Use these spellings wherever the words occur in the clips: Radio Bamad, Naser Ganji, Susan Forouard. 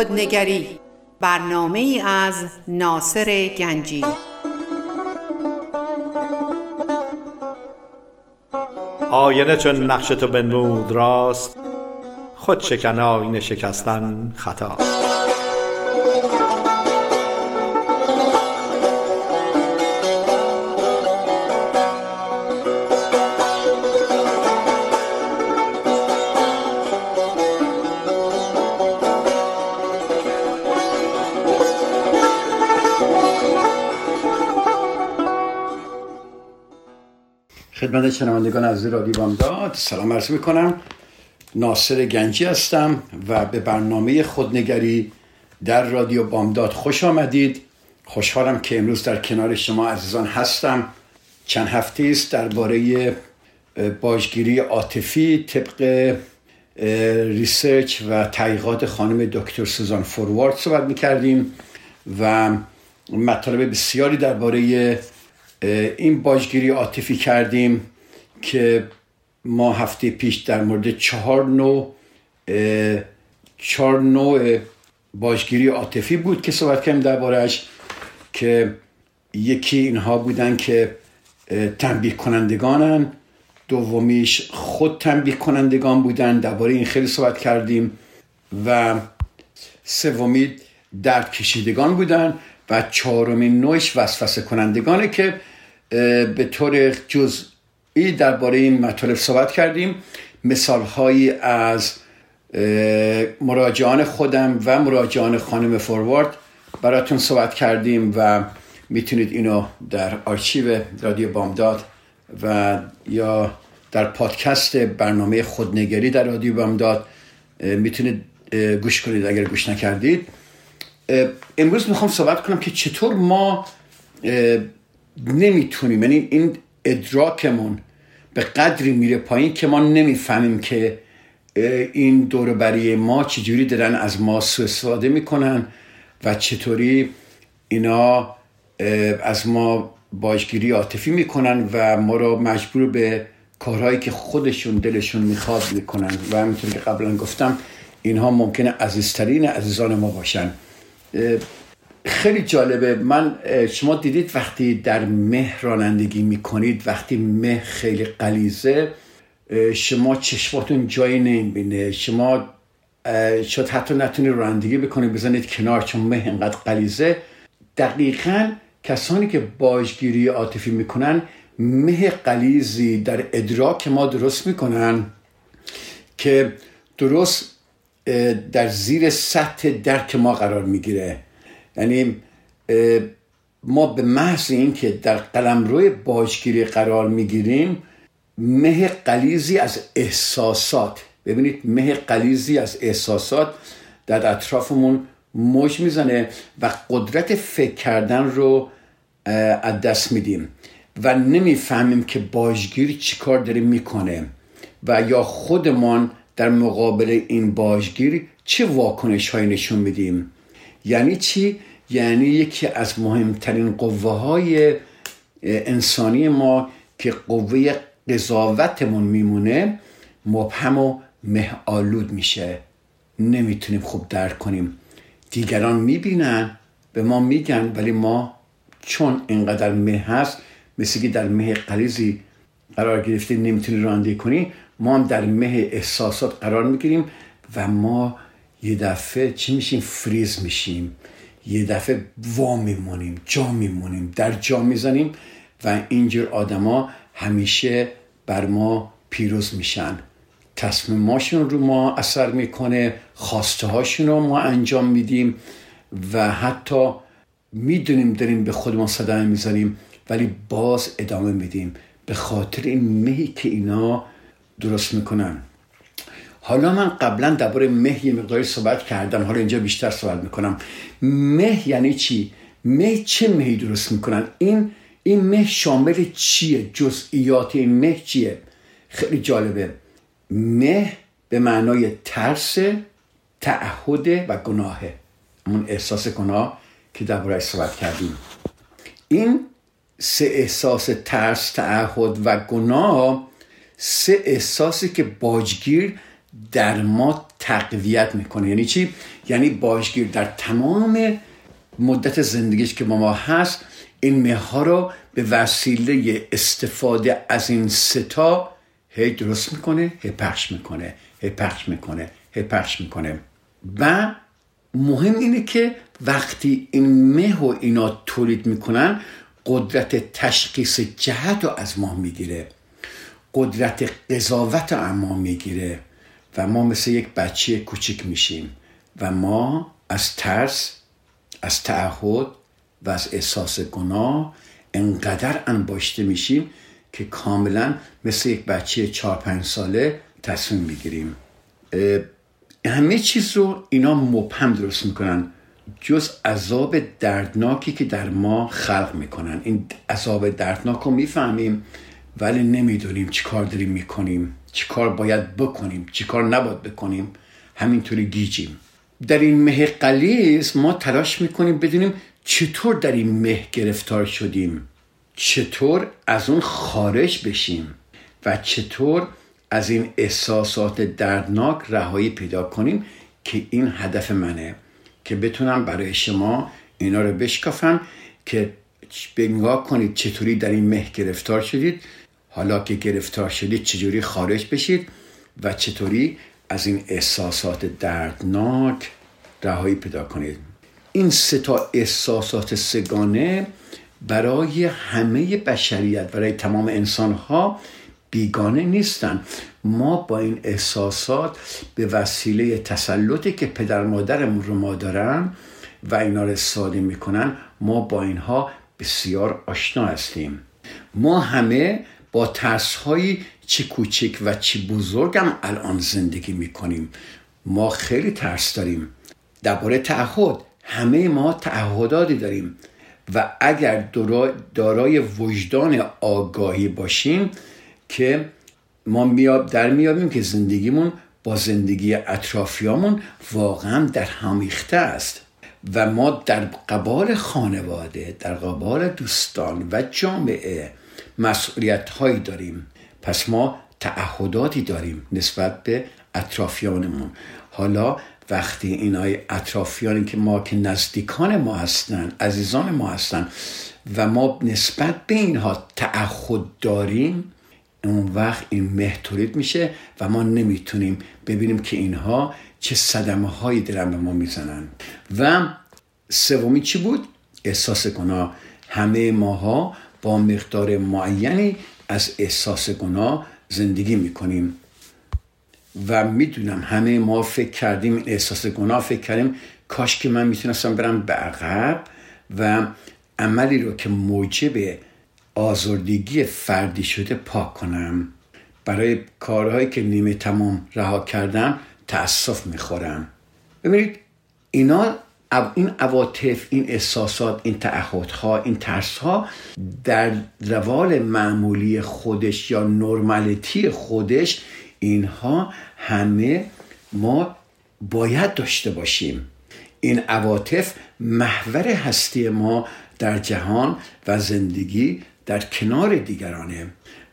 خودنگری، برنامه‌ای از ناصر گنجی. آینه چون نقش تو بنمود راست، خود شکن آینه شکستن خطاست. خدمت شنوندگان از رادیو بامداد سلام عرض می‌کنم. ناصر گنجی هستم و به برنامه خودنگری در رادیو بامداد خوش آمدید. خوشحالم که امروز در کنار شما عزیزان هستم. چند هفته است درباره باجگیری عاطفی طبق ریسرچ و تحقیقات خانم دکتر سوزان فوروارد صحبت می‌کردیم و مطالب بسیاری درباره این باجگیری عاطفی کردیم که ما هفته پیش در مورد چهار نوع باجگیری عاطفی بود که صحبت کردیم درباره‌اش، که یکی اینها بودن که تنبیه کنندگانن، دومیش خود تنبیه کنندگان بودن، درباره این خیلی صحبت کردیم، و سومی درد کشیدگان بودن و چهارمین نوعش وسوسه کنندگانه که به طور جزئی درباره این مطالب صحبت کردیم. مثالهایی از مراجعان خودم و مراجعان خانم فوروارد براتون صحبت کردیم و میتونید اینو در آرشیو رادیو بامداد و یا در پادکست برنامه خودنگری در رادیو بامداد میتونید گوش کنید اگر گوش نکردید. امروز میخوام صحبت کنم که چطور ما نمیتونیم، یعنی این ادراکمون به قدری میره پایین که ما نمیفهمیم که این دوروبری ما چجوری دارن از ما سوء استفاده میکنن و چطوری اینا از ما باجگیری عاطفی میکنن و ما رو مجبور به کارهایی که خودشون دلشون میخواد میکنن. و همینطور که قبلا گفتم اینها ممکنه عزیزترین عزیزان ما باشن. خیلی جالبه، من شما دیدید وقتی در مه رانندگی میکنید، وقتی مه خیلی غلیظه شما چشماتون جایی نمیبینه، شما شاید حتی نتونید رانندگی بکنید، بزنید کنار چون مه انقدر غلیظه. دقیقاً کسانی که باجگیری عاطفی میکنن مه غلیظی در ادراک ما درست میکنن که درست در زیر سطح درک ما قرار میگیره. یعنی ما به محض این که در قلمرو باجگیری قرار میگیریم مه غلیظی از احساسات، ببینید مه غلیظی از احساسات در اطرافمون موج میزنه و قدرت فکر کردن رو از دست میدیم و نمیفهمیم که باجگیر چیکار داره میکنه و یا خودمان در مقابل این باجگیر چه واکنش هایی نشون میدیم. یعنی چی؟ یعنی یکی از مهمترین قوه های انسانی ما که قوه قضاوتمون میمونه مبهم و مه‌آلود میشه، نمیتونیم خوب درک کنیم. دیگران میبینن، به ما میگن، ولی ما چون اینقدر مه هست، مثل که در مه غلیظی قرار گرفته نمیتونی رانندگی کنی، ما هم در مه احساسات قرار میگیریم و ما یه دفعه چی میشیم؟ فریز میشیم، یه دفعه وا میمونیم، جا میمونیم، در جا میزنیم و اینجور آدما همیشه بر ما پیروز میشن. تصمیماشون رو ما اثر میکنه، خواسته هاشون رو ما انجام میدیم و حتی میدونیم داریم به خودمون صدمه میزنیم ولی باز ادامه میدیم به خاطر این مهی که اینا درست میکنن. حالا من قبلا درباره مه یه مقداری صحبت کردم، حالا اینجا بیشتر صحبت میکنم. مه یعنی چی؟ مه چه مهی درست میکنن؟ این مه شامل چیه؟ جزئیات این مه چیه؟ خیلی جالبه. مه به معنای ترس، تعهد و گناهه، همون احساس گناه که درباره‌اش صحبت کردیم. این سه احساس، ترس، تعهد و گناه، سه احساسی که باجگیر در ما تقویت میکنه. یعنی چی؟ یعنی باشگیر در تمام مدت زندگیش که با ما هست این مه‌ها رو به وسیله استفاده از این ستا هی درست میکنه، هی پخش میکنه. و مهم اینه که وقتی این مه و اینا تولید میکنن قدرت تشخیص جهت رو از ما میگیره، قدرت قضاوت رو از ما میگیره و ما مثل یک بچه کوچیک میشیم و ما از ترس، از تعهد و از احساس گناه انقدر انباشته میشیم که کاملا مثل یک بچه 4-5 ساله تصمیم میگیریم. همه چیز رو اینا مبهم درست میکنن جز عذاب دردناکی که در ما خلق میکنن. این عذاب دردناک رو میفهمیم ولی نمیدونیم چی کار داریم میکنیم، چی کار باید بکنیم، چی کار نباید بکنیم. همینطوری گیجیم. در این مه غلیظ ما تلاش میکنیم بدونیم چطور در این مه گرفتار شدیم، چطور از اون خارج بشیم و چطور از این احساسات دردناک رهایی پیدا کنیم که این هدف منه که بتونم برای شما اینا رو بشکافم که نگاه کنید چطوری در این مه گرفتار شدید، حالا که گرفتار شدید چجوری خارج بشید و چطوری از این احساسات دردناک رهایی پیدا کنید. این 3 احساسات 3 گانه برای همه بشریت، برای تمام انسان‌ها بیگانه نیستن. ما با این احساسات به وسیله تسلطی که پدر مادرمون رو ما دارن و اینا رو ساده میکنن ما با اینها بسیار آشنا هستیم. ما همه با ترس‌هایی چی کوچک و چی بزرگم الان زندگی میکنیم. ما خیلی ترس داریم درباره تعهد. همه ما تعهداتی داریم و اگر دارای وجدان آگاهی باشیم که ما در میابیم که زندگیمون با زندگی اطرافیامون واقعا در همیخته است و ما در قبال خانواده، در قبال دوستان و جامعه مسئولیت هایی داریم. پس ما تعهداتی داریم نسبت به اطرافیانمون. حالا وقتی اینای اطرافیانی که ما که نزدیکان ما هستن، عزیزان ما هستن و ما نسبت به اینها تعهد داریم، اون وقت این مه تولید میشه و ما نمیتونیم ببینیم که اینها چه صدمه هایی دارن به ما میزنن. و 3 چی بود؟ احساس گناه. همه ماها با مقدار معینی از احساس گناه زندگی میکنیم و میدونم همه ما فکر کردیم این احساس گناه، فکر کردیم کاش که من میتونستم برم به عقب و عملی رو که موجب آزردگی فردی شده پاک کنم. برای کارهایی که نیمه تمام رها کردم تأسف میخورم. ببینید اینا، این عواطف، این احساسات، این تعهدها، این ترسها در روال معمولی خودش یا نرمالیتی خودش اینها همه ما باید داشته باشیم. این عواطف محور هستی ما در جهان و زندگی در کنار دیگرانه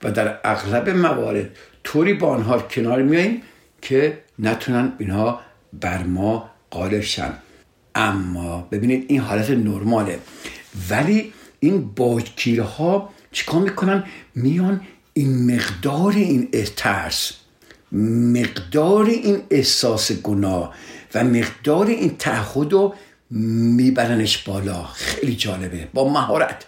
و در اغلب موارد طوری با آنها کنار میاییم که نتونن اینها بر ما غالب شن. اما ببینید این حالت نرماله ولی این باجگیرها چیکار میکنن؟ میان این مقدار این ترس، مقدار این احساس گناه و مقدار این تعهد رو میبرنش بالا. خیلی جالبه. با مهارت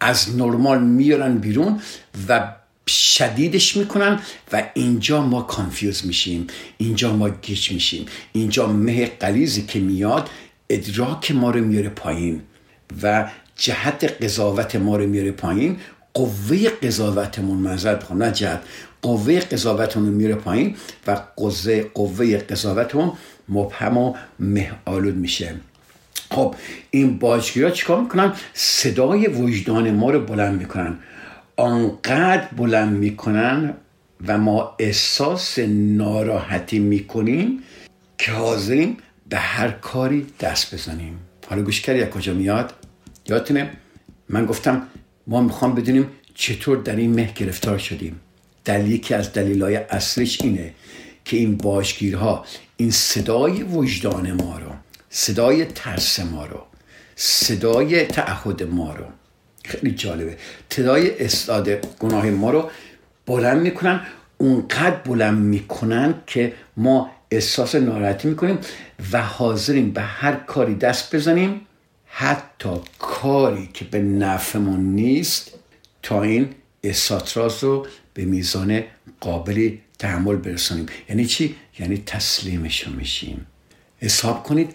از نرمال میارن بیرون و شدیدش میکنن و اینجا ما کانفیوز میشیم، اینجا ما گیج میشیم، اینجا مه غلیظی که میاد ادراک ما رو میاره پایین و جهت قضاوت ما رو میاره پایین. قوه قضاوتمون قوه قضاوتمون میره پایین و قوه قضاوتمون مبهم و مه‌آلود میشه. خب این باجگیرها چیکار میکنن؟ صدای وجدان ما رو بلند میکنن، آنقدر بلند میکنن و ما احساس ناراحتی میکنیم که حاضریم به هر کاری دست بزنیم. حالا گوش کردی از کجا میاد؟ یادتونه من گفتم ما میخوام بدونیم چطور در این مه گرفتار شدیم. یکی از دلایل اصلیش اینه که این باشگیرها این صدای وجدان ما رو، صدای ترس ما رو، صدای تعهد ما رو، خیلی جالبه، صدای اصلاح گناه ما رو بلند میکنن، اونقدر بلند میکنن که ما احساس ناراحتی میکنیم و حاضریم به هر کاری دست بزنیم، حتی کاری که به نفعمون نیست، تا این احساس رو به میزان قابلی تحمل برسانیم. یعنی چی؟ یعنی تسلیمش رو میشیم. حساب کنید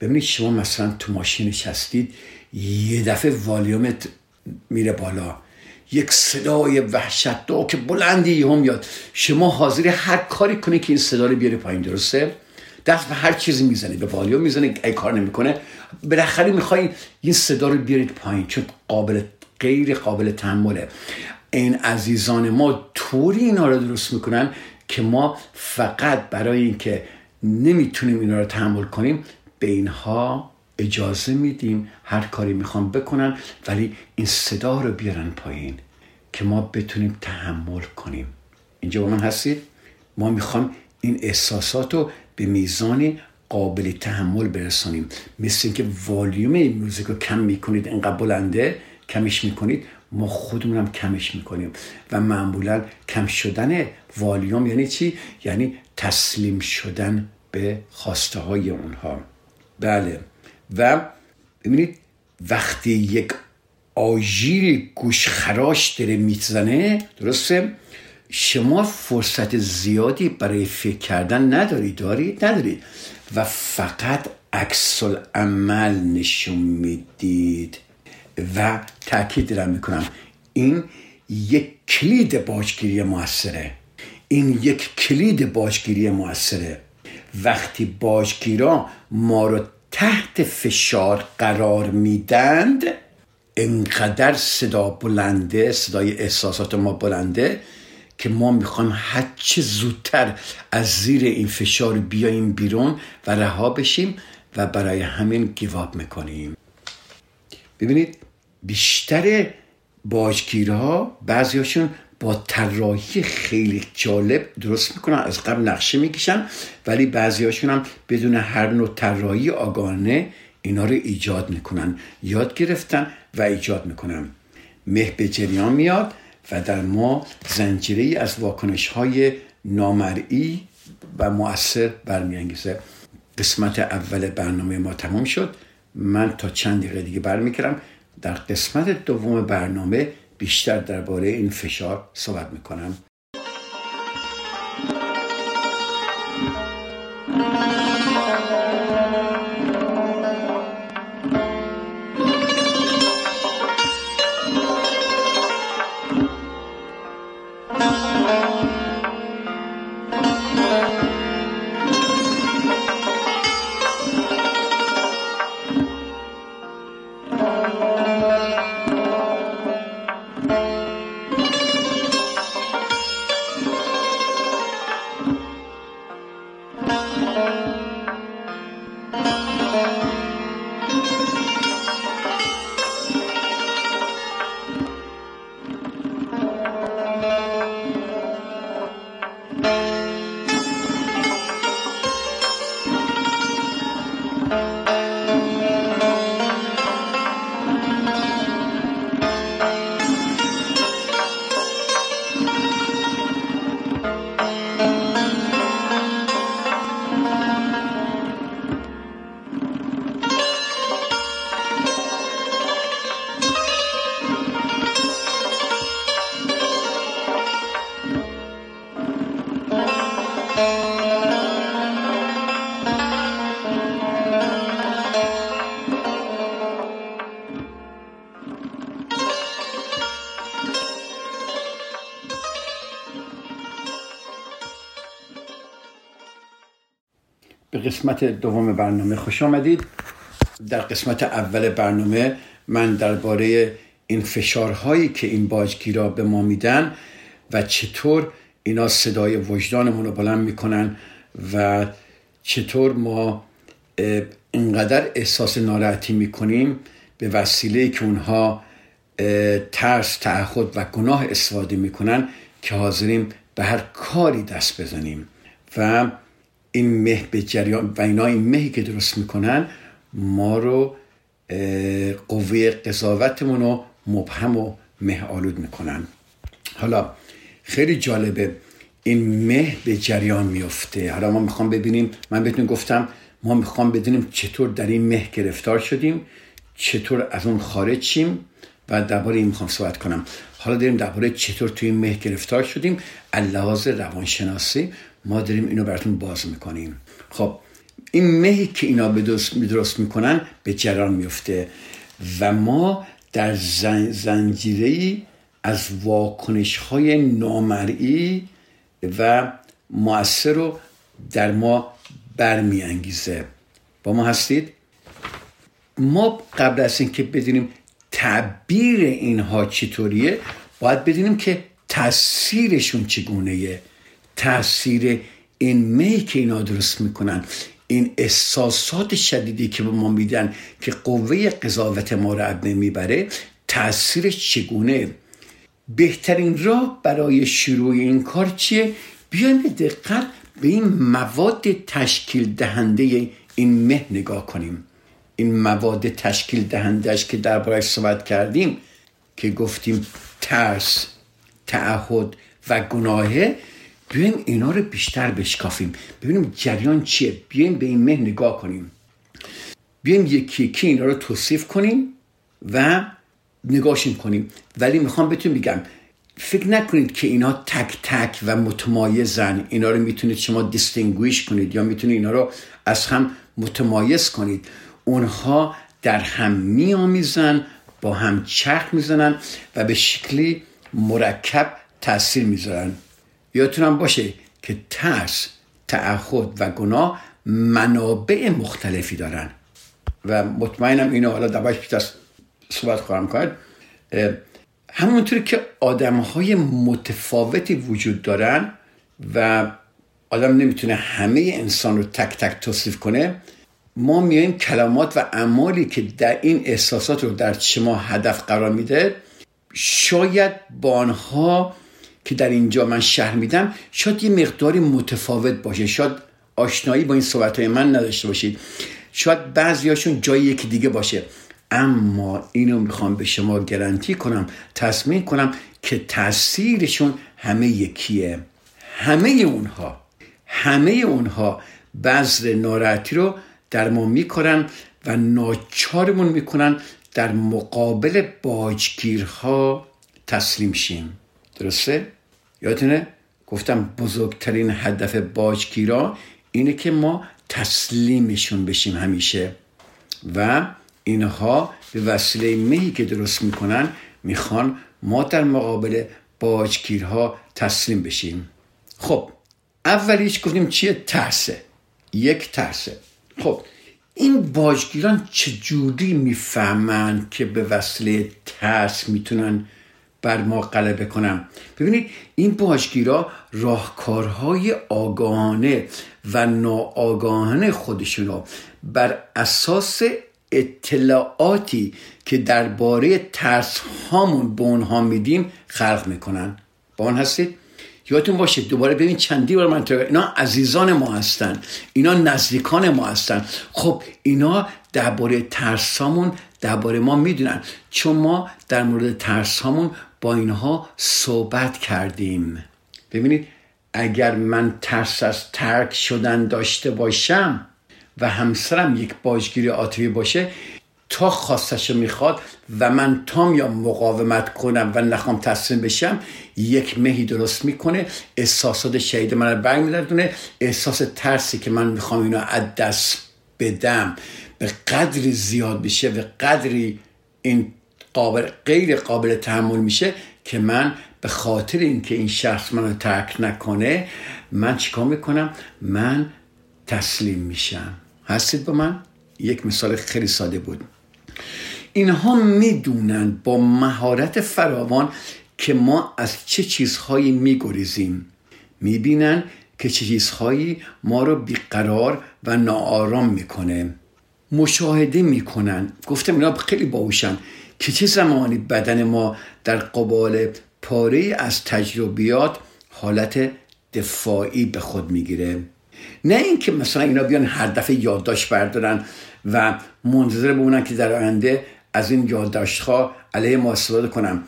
ببینید، شما مثلا تو ماشین نشستید، یه دفعه والیومت میره بالا، یک صدای وحشتناک بلندی هم یاد، شما حاضری هر کاری کنی که این صدا رو بیاره پایین، درسته؟ دست به هر چیزی میزنید، به والیوم میزنید، ای کار نمیکنه، بالاخره میخواین این صدا رو بیارید پایین چون غیر قابل تحمله. این عزیزان ما طوری اینا رو درست میکنن که ما فقط برای اینکه نمیتونیم اینا رو تحمل کنیم به اینها اجازه میدیم هر کاری میخوان بکنن، ولی این صدا رو بیارن پایین که ما بتونیم تحمل کنیم. اینجا با من هستید؟ ما میخوام این احساسات رو به میزان قابل تحمل برسانیم، مثل اینکه والیوم این موزیک رو کم میکنید، انقدر بلنده کمش میکنید، ما خودمونم کمش میکنیم و معمولا کم شدن والیوم یعنی چی؟ یعنی تسلیم شدن به خواسته های اونها. بله. و ببینید وقتی یک آژیر گوشخراش داره میزنه، درسته؟ شما فرصت زیادی برای فکر کردن ندارید، ندارید و فقط عکس العمل نشون میدید. و تأکید دارم میکنم این یک کلید باشگیری موثره، وقتی باشگیرها ما رو تحت فشار قرار میدند، انقدر صدا بلنده، صدای احساسات ما بلنده که ما میخوایم هر چه زودتر از زیر این فشار بیاییم بیرون و رها بشیم و برای همین گیواب میکنیم. ببینید بیشتر باشگیرها بعضیاشون با طراحی خیلی جالب درست میکنن، از قبل نقشه میکشن، ولی بعضیاشون هم بدون هر نوع طراحی آگاهانه اینا رو ایجاد میکنن، یاد گرفتن و ایجاد میکنن. مه به جریان میاد و در ما زنجیری از واکنش های نامرئی و مؤثر برمیانگیزه. قسمت اول برنامه ما تمام شد، من تا چند دقیقه دیگه برمیگردم، در قسمت دوم برنامه بیشتر درباره این فشار صحبت میکنم. قسمت دوم برنامه خوش آمدید. در قسمت اول برنامه من درباره این فشارهایی که این باجگیرها به ما میدن و چطور اینا صدای وجدانمون رو بلند میکنن و چطور ما اینقدر احساس ناراحتی میکنیم به وسیله که اونها ترس، تعهد و گناه استفاده میکنن که حاضریم به هر کاری دست بزنیم و این مه به جریان و اینا، این مهی که درست میکنن ما رو قوه قضاوتمون رو مبهم و مه آلود میکنن. حالا خیلی جالبه این مه به جریان میفته. حالا ما میخوام ببینیم، من بهتون گفتم ما میخوام بدونیم چطور در این مه گرفتار شدیم، چطور از اون خارج شیم و درباره این میخوام صحبت کنم. حالا داریم درباره چطور توی این مه گرفتار شدیم از لحاظ روانشناسی ما داریم اینو براتون باز میکنیم. خب این مهی که اینا درست میکنن به جریان میفته و ما در زنجیره‌ای از واکنش‌های نامرئی و مؤثر رو در ما برمی انگیزه. با ما هستید؟ ما قبل از این که بدونیم تعبیر اینها چطوریه باید بدونیم که تأثیرشون چگونهه، تأثیر این مهی که اینا درست میکنن، این احساسات شدیدی که به ما میدن که قوه قضاوت ما رو از بین میبره، تأثیرش چگونه. بهترین راه برای شروع این کار چیه؟ بیایم دقیقاً به این مواد تشکیل دهنده این مه نگاه کنیم. این مواد تشکیل دهندهش که درباره‌اش صحبت کردیم که گفتیم ترس، تعهد و گناهه، بیایم اینا رو بیشتر بشکافیم ببینیم جریان چیه. بیایم به این مه نگاه کنیم، بیایم یکی یکی اینا رو توصیف کنیم و نگاهشون کنیم. ولی میخوام بهتون بگم فکر نکنید که اینا تک تک و متمایزن، اینا رو میتونید شما دیستینگویش کنید یا میتونید اینا رو از هم متمایز کنید. اونها در هم میامیزن، با هم چرخ میزنن و به شکلی مرکب تاثیر میذارن. یادتون هم باشه که ترس، تعهد و گناه منابع مختلفی دارن و مطمئنم اینو حالا دباش پیتاست صحبت خواهم کرد. همونطور که آدم‌های متفاوتی وجود دارن و آدم نمیتونه همه انسان رو تک تک توصیف کنه، ما میایم کلمات و اعمالی که در این احساسات رو در شما هدف قرار میده شاید با آنها که در اینجا من شرح میدم شاید یه مقداری متفاوت باشه، شاید آشنایی با این صحبت‌های من نداشته باشید، شاید بعضیاشون جای یکی دیگه باشه، اما اینو میخوام به شما گارانتی کنم، تضمین کنم که تاثیرشون همه یکیه. همه اونها بذر ناراحتی رو در ما میکنن و ناچارمون میکنن در مقابل باجگیرها تسلیم شیم. درسته؟ یادتونه گفتم بزرگترین هدف باجگیرها اینه که ما تسلیمشون بشیم همیشه و اینها به وسیله مهی که درست میکنن میخوان ما در مقابل باجگیرها تسلیم بشیم. خب اولیش گفتیم چیه؟ ترسه. یک، ترسه. خب این باجگیران چجوری میفهمن که به وسیله ترس میتونن بر ما غلبه کنن؟ ببینید این باجگیرها راهکارهای آگاهانه و ناآگاهانه خودشونو بر اساس اطلاعاتی که درباره ترس هامون به اونها میدیم خلق میکنن. با اون هستید؟ یادتون باشه دوباره ببین چندی بار من اینا عزیزان ما هستن، اینا نزدیکان ما هستن. خب اینا درباره ترس هامون درباره ما میدونن چون ما در مورد ترس هامون با اینها صحبت کردیم. ببینید اگر من ترس از ترک شدن داشته باشم و همسرم یک باجگیر عاطفی باشه، تا خواستشو میخواد و من تام یا مقاومت کنم و نخوام تسلیم بشم، یک مهی درست میکنه، احساسات شدید من رو برمی‌داره، احساس ترسی که من میخوام اینو از دست بدم به قدری زیاد بشه، به قدری این غیر قابل تحمل میشه که من به خاطر اینکه این شخص منو ترک نکنه من چیکار میکنم؟ من تسلیم میشم. هستید با من؟ یک مثال خیلی ساده بود. اینها میدونن با مهارت فراوان که ما از چه چیزهایی میگریزیم، میبینن که چه چیزهایی ما رو بیقرار و ناآرام میکنه، مشاهده میکنن. گفتم اینا خیلی باهوشن که چه زمانی بدن ما در قبال پاره از تجربیات حالت دفاعی به خود میگیره، نه اینکه مثلا اینا بیان هر دفعه یادداشت بردارن و منتظر بمونن که در آینده از این یادداشت‌ها علیه ما استفاده کنم.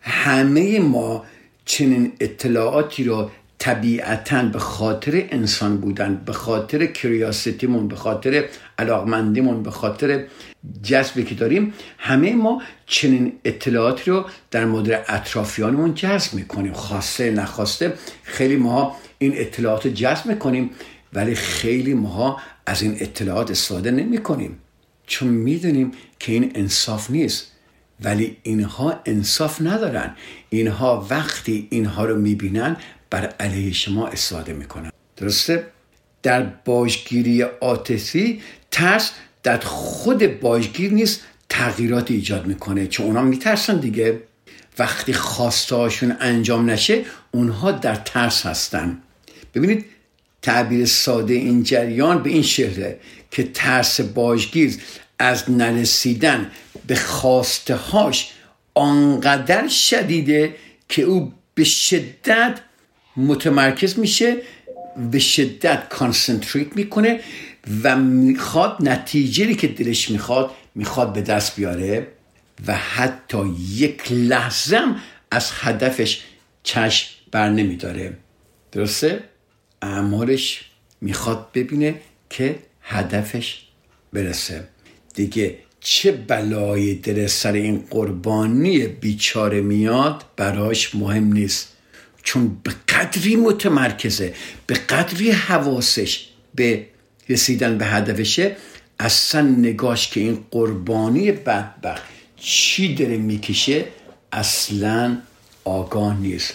همه ما چنین اطلاعاتی رو طبیعتاً به خاطر انسان بودن، به خاطر کریوسیتیمون، به خاطر علاقمندیمون، به خاطر جذبی که داریم، همه ما چنین اطلاعاتی رو در مورد اطرافیانمون جذب میکنیم، خواسته نخواسته. خیلی ما این اطلاعات رو جذب میکنیم، ولی خیلی ما از این اطلاعات استفاده نمیکنیم، چون میدونیم که این انصاف نیست. ولی اینها انصاف ندارن، اینها وقتی اینها رو میبینن بر علیه شما استفاده میکنن. درسته؟ در باجگیری عاطفی ترس در خود باجگیر نیست، تغییرات ایجاد میکنه، چون اونا میترسن دیگه. وقتی خواسته هاشون انجام نشه، اونها در ترس هستن. ببینید تعبیر ساده این جریان به این شکله که ترس باجگیر از نرسیدن به خواسته هاش آنقدر شدیده که او به شدت متمرکز میشه، به شدت کانسنتریت میکنه و میخواد نتیجه‌ای که دلش میخواد به دست بیاره و حتی یک لحظه از هدفش چشم بر نمیداره. درسته؟ اعمالش میخواد ببینه که هدفش برسه. دیگه چه بلای در سر این قربانی بیچاره میاد براش مهم نیست، چون به قدری متمرکزه، به قدری حواسش به رسیدن به هدفشه، اصلا نگاش که این قربانی بدبخت چی داره میکشه اصلا آگاه نیست.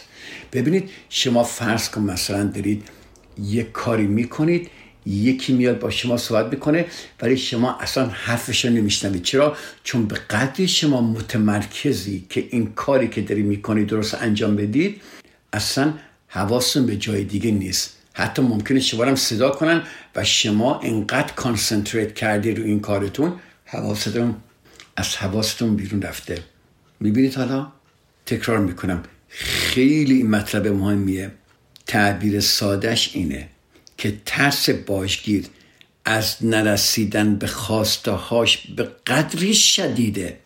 ببینید شما فرض کن مثلا دارید یک کاری میکنید، یکی میاد با شما صحبت میکنه ولی شما اصلا حرفش رو نمیشنوید. چرا؟ چون به قدری شما متمرکزی که این کاری که داری میکنید درست انجام بدید، اصلا حواستون به جای دیگه نیست. حتی ممکنه شما هم صدا کنن و شما انقدر کانسنتریت کردی رو این کارتون، حواستون از حواستون بیرون رفته. میبینید؟ حالا تکرار میکنم، خیلی این مطلب مهمیه. تعبیر سادش اینه که ترس باجگیر از نرسیدن به خواسته هاش به قدری شدیده.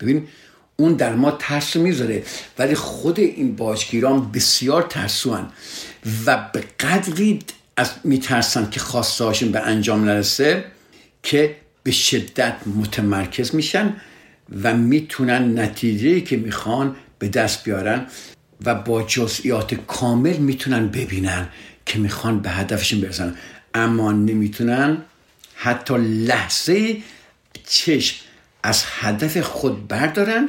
ببین اون در ما ترس میذاره، ولی خود این باجگیران بسیار ترسوان و به قدری از میترسن که خواسته هاشون به انجام نرسه که به شدت متمرکز میشن و میتونن نتیجه‌ای که میخوان به دست بیارن و با جزئیات کامل میتونن ببینن که میخوان به هدفشون برسن، اما نمیتونن حتی لحظه چشم از هدف خود بردارن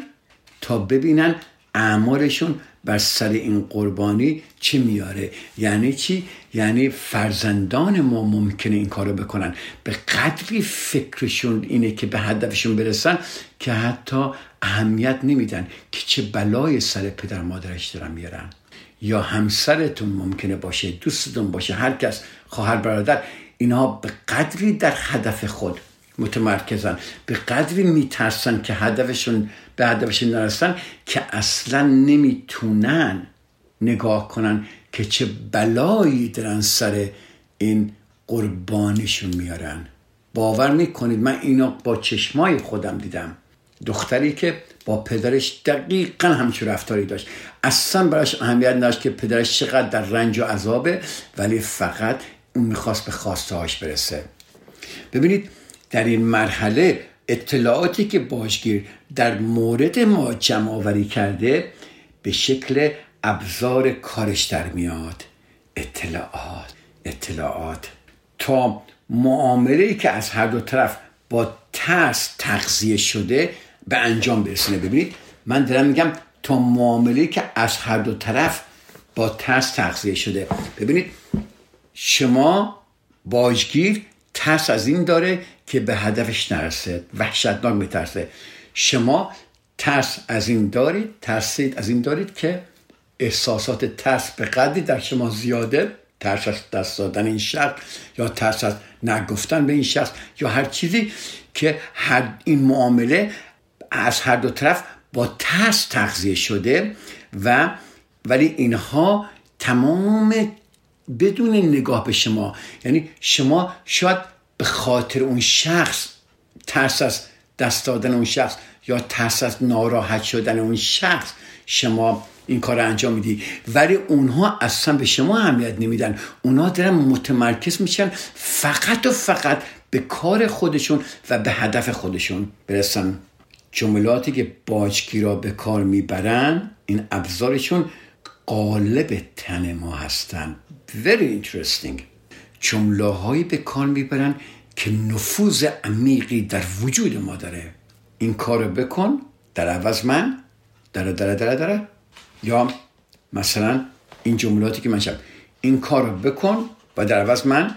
تا ببینن اعمالشون بر سر این قربانی چی میاره. یعنی چی؟ یعنی فرزندان ما ممکنه این کارو بکنن، به قدری فکرشون اینه که به هدفشون برسن که حتی اهمیت نمیدن که چه بلای سر پدر مادرش دارن میارن. یا همسرتون ممکنه باشه، دوستتون باشه، هر کس، خواهر برادر، اینها به قدری در هدف خود متمرکزن، به قدری میترسن که هدفشون به هدفشون نرسن که اصلا نمیتونن نگاه کنن که چه بلایی درن سر این قربانشون میارن. باور نکنید من اینو با چشمای خودم دیدم. دختری که با پدرش دقیقا همچون رفتاری داشت، اصلا براش اهمیت نداشت که پدرش چقدر در رنج و عذابه، ولی فقط اون میخواست به خواسته هاش برسه. ببینید در این مرحله اطلاعاتی که باجگیر در مورد ما جمع آوری کرده به شکل ابزار کارش در میاد، اطلاعات تا معامله‌ای که از هر دو طرف با ترس تغذیه شده به انجام برسونه. ببینید من دارم میگم تا معامله‌ای که از هر دو طرف با ترس تغذیه شده. ببینید شما باجگیر ترس از این داره که به هدفش نرسه، وحشتناک میترسه. شما ترس از این دارید، ترسید از این دارید که احساسات ترس به قدری در شما زیاده، ترس از دست دادن این شخص یا ترس از نگفتن به این شخص یا هر چیزی، که هر این معامله از هر دو طرف با ترس تغذیه شده ولی اینها تمام بدون نگاه به شما. یعنی شما شاید به خاطر اون شخص، ترس از دست دادن اون شخص یا ترس از ناراحت شدن اون شخص، شما این کار رو انجام میدی، ولی اونها اصلا به شما اهمیت نمیدن. اونها دارن متمرکز میشن فقط و فقط به کار خودشون و به هدف خودشون برسن. جملاتی که باجگیرا به کار میبرن، این ابزارشون قالب تن ما هستن. Very interesting. جمله هایی به کار میبرن که نفوذ عمیقی در وجود ما داره. این کارو بکن، در عوض من دره. یا مثلا این جملاتی که من شب این کار رو بکن و در عوض من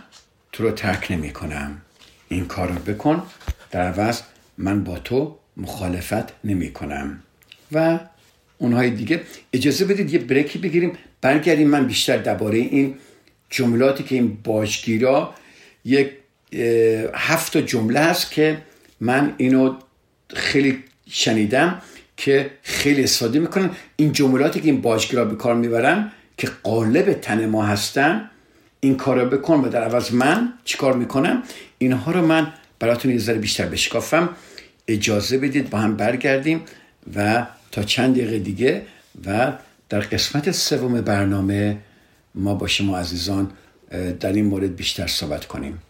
تو رو ترک نمی کنم، این کار رو بکن در عوض من با تو مخالفت نمی کنم و اونهای دیگه. اجازه بدید یه بریکی بگیریم، برگردیم من بیشتر درباره این جملاتی که این باجگیرا، یک 7 جمله هست که من اینو خیلی شنیدم که خیلی ساده میکنن. این جملاتی که این باجگیرا به کار میبرن که قالب تن ما هستن، این کار رو بکن و در عوض من چی کار میکنم، اینها رو من براتون یه ذره بیشتر بشکافم. اجازه بدید با هم برگردیم و تا چند دقیقه دیگه و در قسمت 3 برنامه ما با شما عزیزان در این مورد بیشتر صحبت کنیم.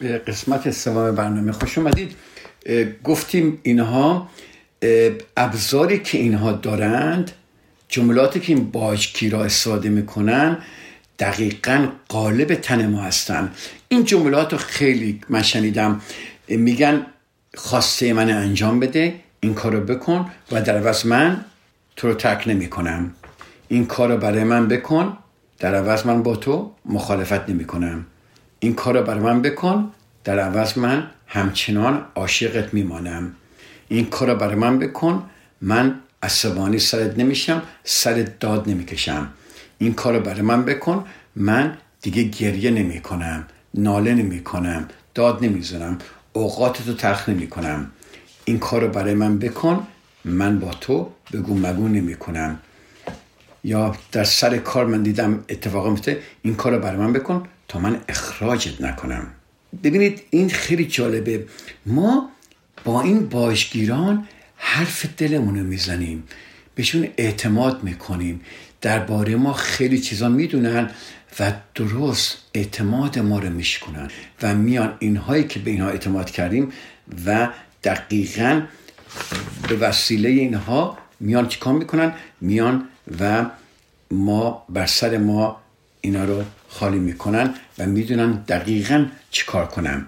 به قسمت 3 برنامه خوش اومدید. گفتیم اینها ابزاری که اینها دارند، جملاتی که این باجگیرا استفاده میکنن دقیقاً قالب تن ما هستن. این جملات رو خیلی من شنیدم، میگن خواسته من انجام بده، این کارو بکن و در عوض من تو رو ترک نمی کنم، این کارو برای من بکن در عوض من با تو مخالفت نمی کنم، این کار رو برای من بکن در عوض من همچنان عاشقت میمانم، این کار رو برای من بکن من عصبانی سرت نمیشم، سرت داد نمیکشم، این کار رو برای من بکن من دیگه گریه نمی کنم، ناله نمی کنم، داد نمیزنم، اوقاتتو تلخ نمی کنم، این کار رو برای من بکن من با تو بگو مگو نمی کنم. یا در سر کار من دیدم اتفاقا میفته، این کار رو برای من بکن تا من اخراجت نکنم. ببینید این خیلی جالبه، ما با این باجگیران حرف دلمونو میزنیم، بهشون اعتماد میکنیم، درباره ما خیلی چیزا میدونن و درست اعتماد ما رو میشکنن و میان اینهایی که به اینها اعتماد کردیم و دقیقاً به وسیله اینها میان چیکار میکنن، میان و ما بر سر ما اینا رو خالی میکنن و میدونن دقیقاً چی کار کنم.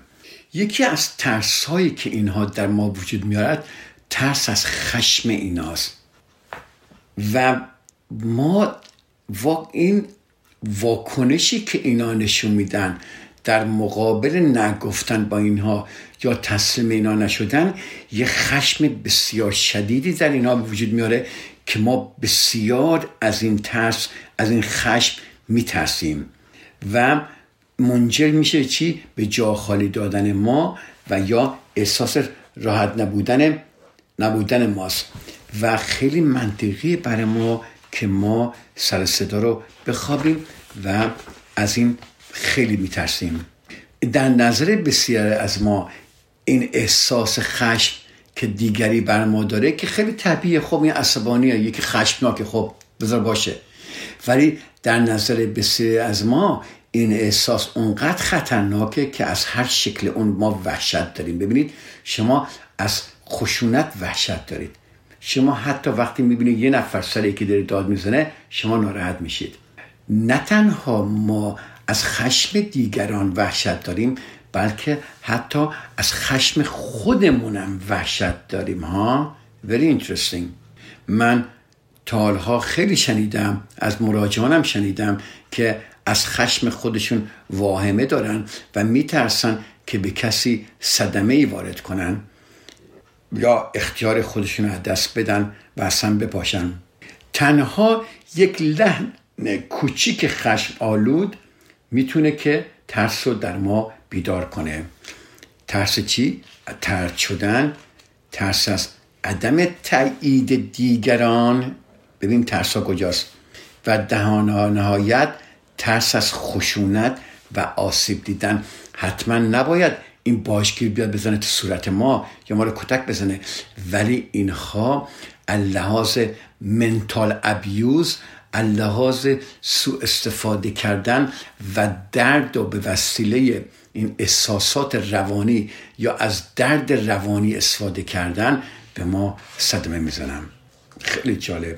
یکی از ترس هایی که اینها در ما وجود میارد، ترس از خشم ایناست و ما این واکنشی که اینا نشون میدن در مقابل نگفتن با اینها یا تسلیم اینا نشدن، یه خشم بسیار شدیدی در اینها وجود میاره که ما بسیار از این ترس، از این خشم میترسیم و منجر میشه چی؟ به جا خالی دادن ما و یا احساس راحت نبودن ماست و خیلی منطقی برای ما که ما سر صدا رو بخوابیم و از این خیلی میترسیم. در نظر بسیار از ما این احساس خشم که دیگری بر ما داره که خیلی طبیعیه، خب این عصبانیه، یکی خشمناکه، خب بذار باشه، ولی در نظر بسیار از ما این احساس اونقدر خطرناکه که از هر شکل اون ما وحشت داریم. ببینید شما از خشونت وحشت دارید، شما حتی وقتی میبینید یه نفر سری که داره داد میزنه شما ناراحت میشید. نه تنها ما از خشم دیگران وحشت داریم، بلکه حتی از خشم خودمونم وحشت داریم ها. very interesting. من تالها خیلی شنیدم، از مراجعانم شنیدم که از خشم خودشون واهمه دارن و میترسن که به کسی صدمه‌ای وارد کنن یا اختیار خودشون رو از دست بدن و اصلا بپاشن. تنها یک لحن کوچیک خشم آلود میتونه که ترس رو در ما بیدار کنه. ترس چی؟ ترد شدن، ترس از عدم تایید دیگران. ببین ترس ها کجاست. و نهایت ترس از خشونت و آسیب دیدن. حتما نباید این باشگیر بیاد بزنه تو صورت ما یا ما رو کتک بزنه، ولی اینها اللحاظ منتال ابیوز، اللحاظ سوء استفاده کردن و درد و به وسیله این احساسات روانی یا از درد روانی استفاده کردن به ما صدمه میزنم. خیلی جالب.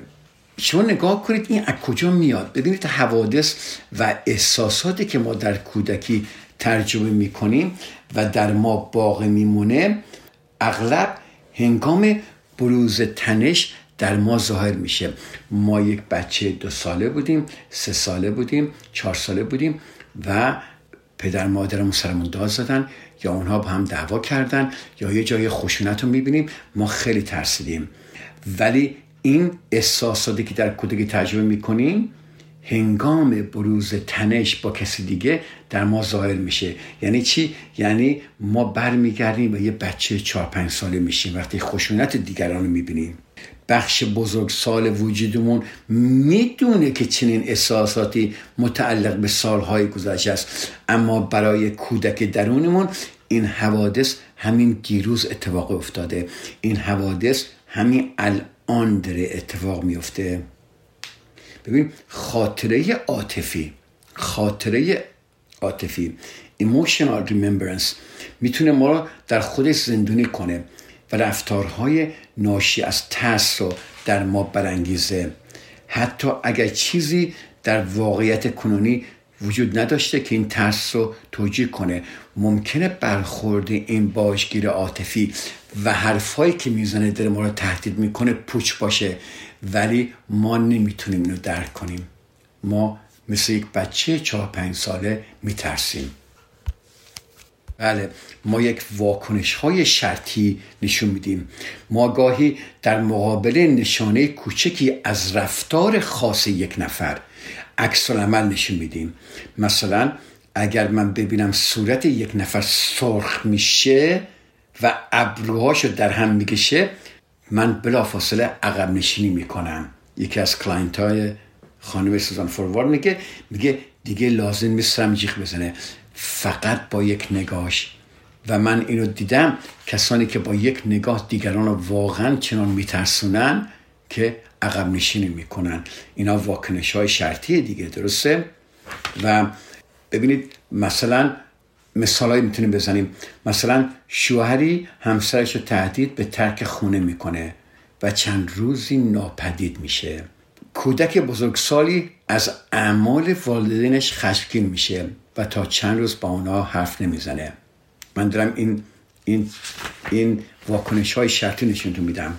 شما نگاه کنید این از کجا میاد. ببینید حوادث و احساساتی که ما در کودکی ترجمه میکنیم و در ما باقی میمونه اغلب هنگام بروز تنش در ما ظاهر میشه. ما یک بچه 2 ساله بودیم، 3 ساله بودیم، 4 ساله بودیم و پدر مادرمون سرمون داد زدن یا اونها با هم دعوا کردن یا یه جای خشونت رو میبینیم، ما خیلی ترسیدیم. ولی این احساساتی که در کودکی تجربه میکنیم هنگام بروز تنش با کسی دیگه در ما ظاهر میشه. یعنی چی؟ یعنی ما برمیگردیم و یه بچه 4-5 ساله میشیم وقتی خشونت دیگران رو میبینیم. بخش بزرگسال وجودمون میدونه که چنین احساساتی متعلق به سالهای گذشته است، اما برای کودک درونمون این حوادث همین دیروز اتفاق افتاده، این حوادث همین الان داره اتفاق میفته. ببین خاطره عاطفی، خاطره عاطفی emotional remembrance میتونه ما رو در خودش زندونی کنه و رفتارهای ناشی از ترس رو در ما برانگیزه، حتی اگر چیزی در واقعیت کنونی وجود نداشته که این ترس رو توجیه کنه. ممکنه برخورد این باشگیر عاطفی و حرفایی که میزنه در ما رو تهدید میکنه پوچ باشه، ولی ما نمیتونیم اینو درک کنیم. ما مثل یک بچه 4-5 ساله میترسیم. بله، ما یک واکنش های شرطی نشون میدیم. ما گاهی در مقابل نشانه کوچکی از رفتار خاص یک نفر عکس العمل نشون میدیم. مثلا اگر من ببینم صورت یک نفر سرخ میشه و ابروهاشو در هم میکشه، من بلافاصله عقب نشینی میکنم. یکی از کلاینت های خانم سوزان فوروارد میگه دیگه لازم نیست سرم جیغ بزنه، فقط با یک نگاهش. و من اینو دیدم کسانی که با یک نگاه دیگران رو واقعا چنان میترسونن که عقب نشینی میکنن. اینا واکنش های شرطی دیگه، درسته؟ و ببینید مثلا مثالایی میتونیم بزنیم. مثلا شوهری همسرش رو تهدید به ترک خونه میکنه و چند روزی ناپدید میشه. کودک بزرگسالی از اعمال والدینش خشمگین میشه و تا چند روز با اونها حرف نمیزنه. من دارم این واکنش های شرطی نشونتون میدم.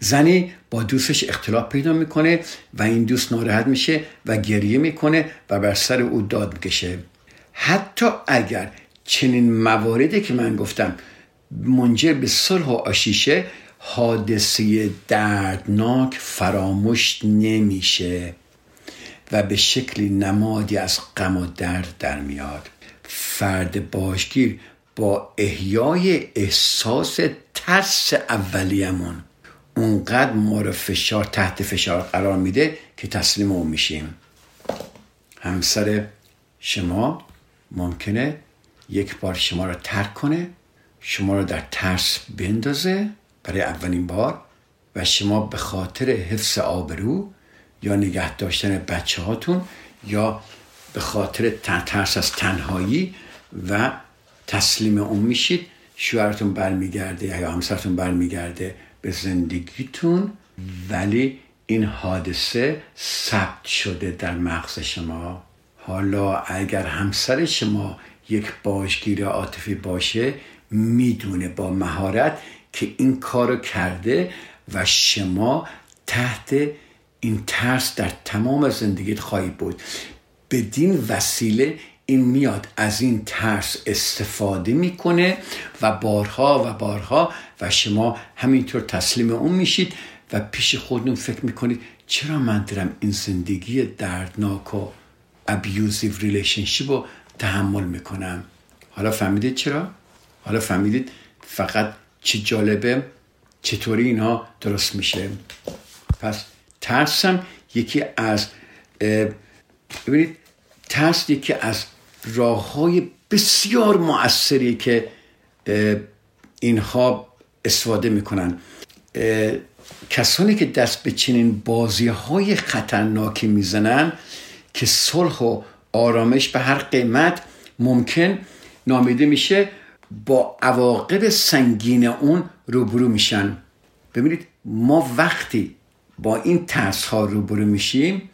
زنی با دوستش اختلاف پیدا میکنه و این دوست ناراحت میشه و گریه میکنه و بر سر او داد میکشه. حتی اگر چنین مواردی که من گفتم منجر به صلح و آشیشه، حادثه دردناک فراموش نمیشه و به شکلی نمادی از غم و درد در میاد. فرد باشگیر با احیای احساس ترس اولیه‌مون اونقدر ما رو تحت فشار قرار میده که تسلیم اون میشیم. همسر شما ممکنه یک بار شما رو ترک کنه، شما رو در ترس بندازه برای اولین بار و شما به خاطر حفظ آبرو یا نگه داشتن بچه هاتون یا به خاطر ترس از تنهایی و تسلیم اون میشید. شوهرتون برمیگرده یا همسرتون برمیگرده به زندگیتون ولی این حادثه ثبت شده در مغز شما. حالا اگر همسر شما یک بازگیر عاطفی باشه، میدونه با مهارت که این کارو کرده و شما تحت این ترس در تمام زندگیت خواهی بود. بدین وسیله این میاد از این ترس استفاده میکنه و بارها و شما همینطور تسلیم اون میشید و پیش خودتون فکر میکنید چرا من دارم این زندگی دردناک و ابیوزیو ریلیشنشیپ رو تحمل میکنم. حالا فهمیدید چرا؟ حالا فهمیدید فقط چه جالبه چطوری اینا درست میشه. پس ترسم یکی از ببینید ترس یکی از راه‌های بسیار مؤثری که اینها استفاده میکنن. کسانی که دست به چنین بازی‌های خطرناکی میزنن که صلح و آرامش به هر قیمت ممکن نامیده میشه، با عواقب سنگین اون روبرو میشن. ببینید ما وقتی با این ترس ها روبرو میشیم،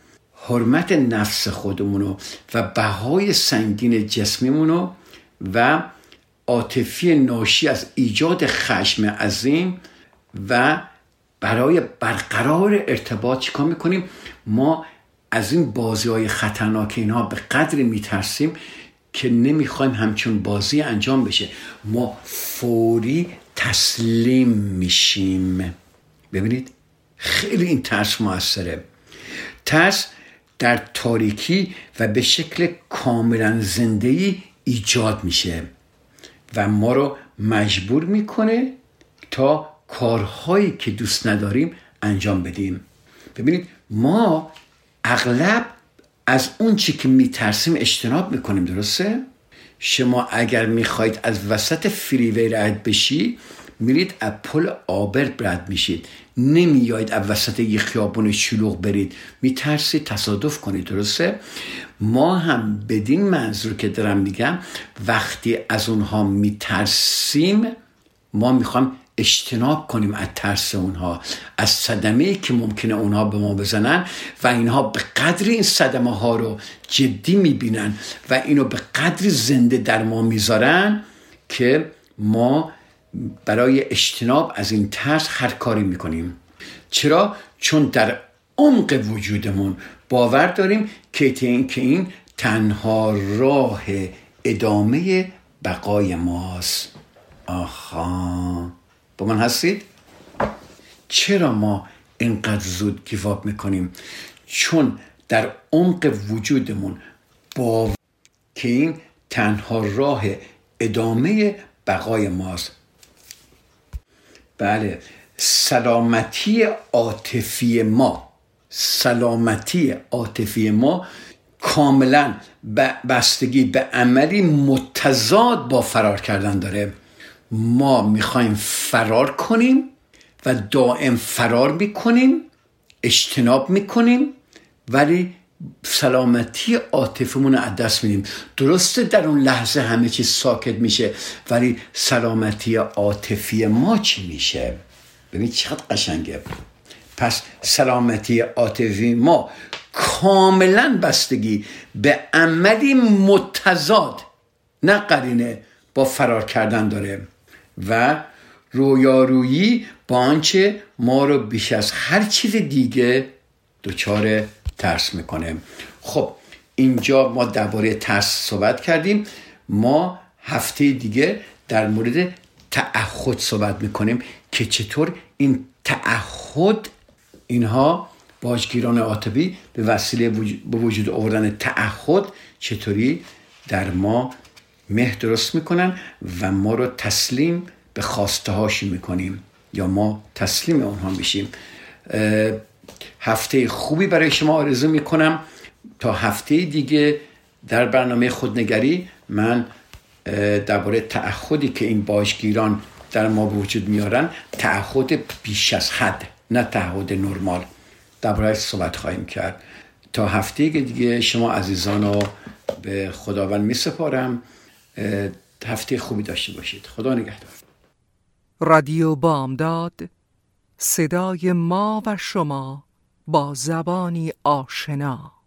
حرمت نفس خودمونو و بهای سنگین جسمیمونو و عاطفی ناشی از ایجاد خشم عظیم و برای برقرار ارتباط چیکار میکنیم؟ ما از این بازی های خطرناک اینها به قدری میترسیم که نمیخوایم همچون بازی انجام بشه. ما فوری تسلیم میشیم. ببینید خیلی این ترس موثره. ترس در تاریکی و به شکل کاملا زنده‌ای ایجاد میشه و ما رو مجبور میکنه تا کارهایی که دوست نداریم انجام بدیم. ببینید ما اغلب از اون چی که میترسیم اجتناب میکنیم، درسته؟ شما اگر میخواید از وسط فریوی رد بشی، میرید از پل آبرد رد میشید، نمیایید از وسط یه خیابون شلوغ برید، میترسید تصادف کنید، درسته؟ ما هم بدین منظور که دارم میگم وقتی از اونها میترسیم، ما میخوایم اجتناب کنیم از ترس اونها، از صدمه‌ای که ممکنه اونها به ما بزنن و اینها به قدری این صدمه ها رو جدی میبینن و اینو به قدری زنده در ما میذارن که ما برای اجتناب از این ترس هر کاری میکنیم. چرا؟ چون در عمق وجودمون باور داریم که این تنها راه ادامه بقای ماست. آها، با من هستید؟ چرا ما اینقدر زود گیواب میکنیم؟ چون در عمق وجودمون باور که این تنها راه ادامه بقای ماست. بله، سلامتی عاطفی ما کاملا بستگی به عملی متضاد با فرار کردن داره. ما میخوایم فرار کنیم و دائم فرار میکنیم، اجتناب میکنیم، ولی سلامتی عاطفیمون رو از دست میدیم. درسته در اون لحظه همه چیز ساکت میشه، ولی سلامتی عاطفی ما چی میشه؟ ببین چقدر قشنگه. پس سلامتی عاطفی ما کاملا بستگی به عملی متضاد نه قرینه با فرار کردن داره و رویارویی با آنچه ما رو بیش از هر چیز دیگه دچار ترس میکنه. خب اینجا ما درباره ترس صحبت کردیم. ما هفته دیگه در مورد تعهد صحبت میکنیم که چطور این تعهد، اینها بازگیران عاطفی به وسیله به وجود آوردن تعهد چطوری در ما مه درست میکنن و ما رو تسلیم به خواسته هاشون میکنیم یا ما تسلیم اونها میشیم. هفته خوبی برای شما آرزو میکنم. تا هفته دیگه در برنامه خودنگری من درباره تعهدی که این بازگیران در ما به وجود میارن، تعهد بیش از حد نه تعهد نرمال، درباره صحبت خواهیم کرد. تا هفته دیگه شما عزیزان رو به خداوند میسپارم. هفته خوبی داشته باشید. خدا نگهدار. رادیو بامداد صدای ما و شما با زبانی آشنا.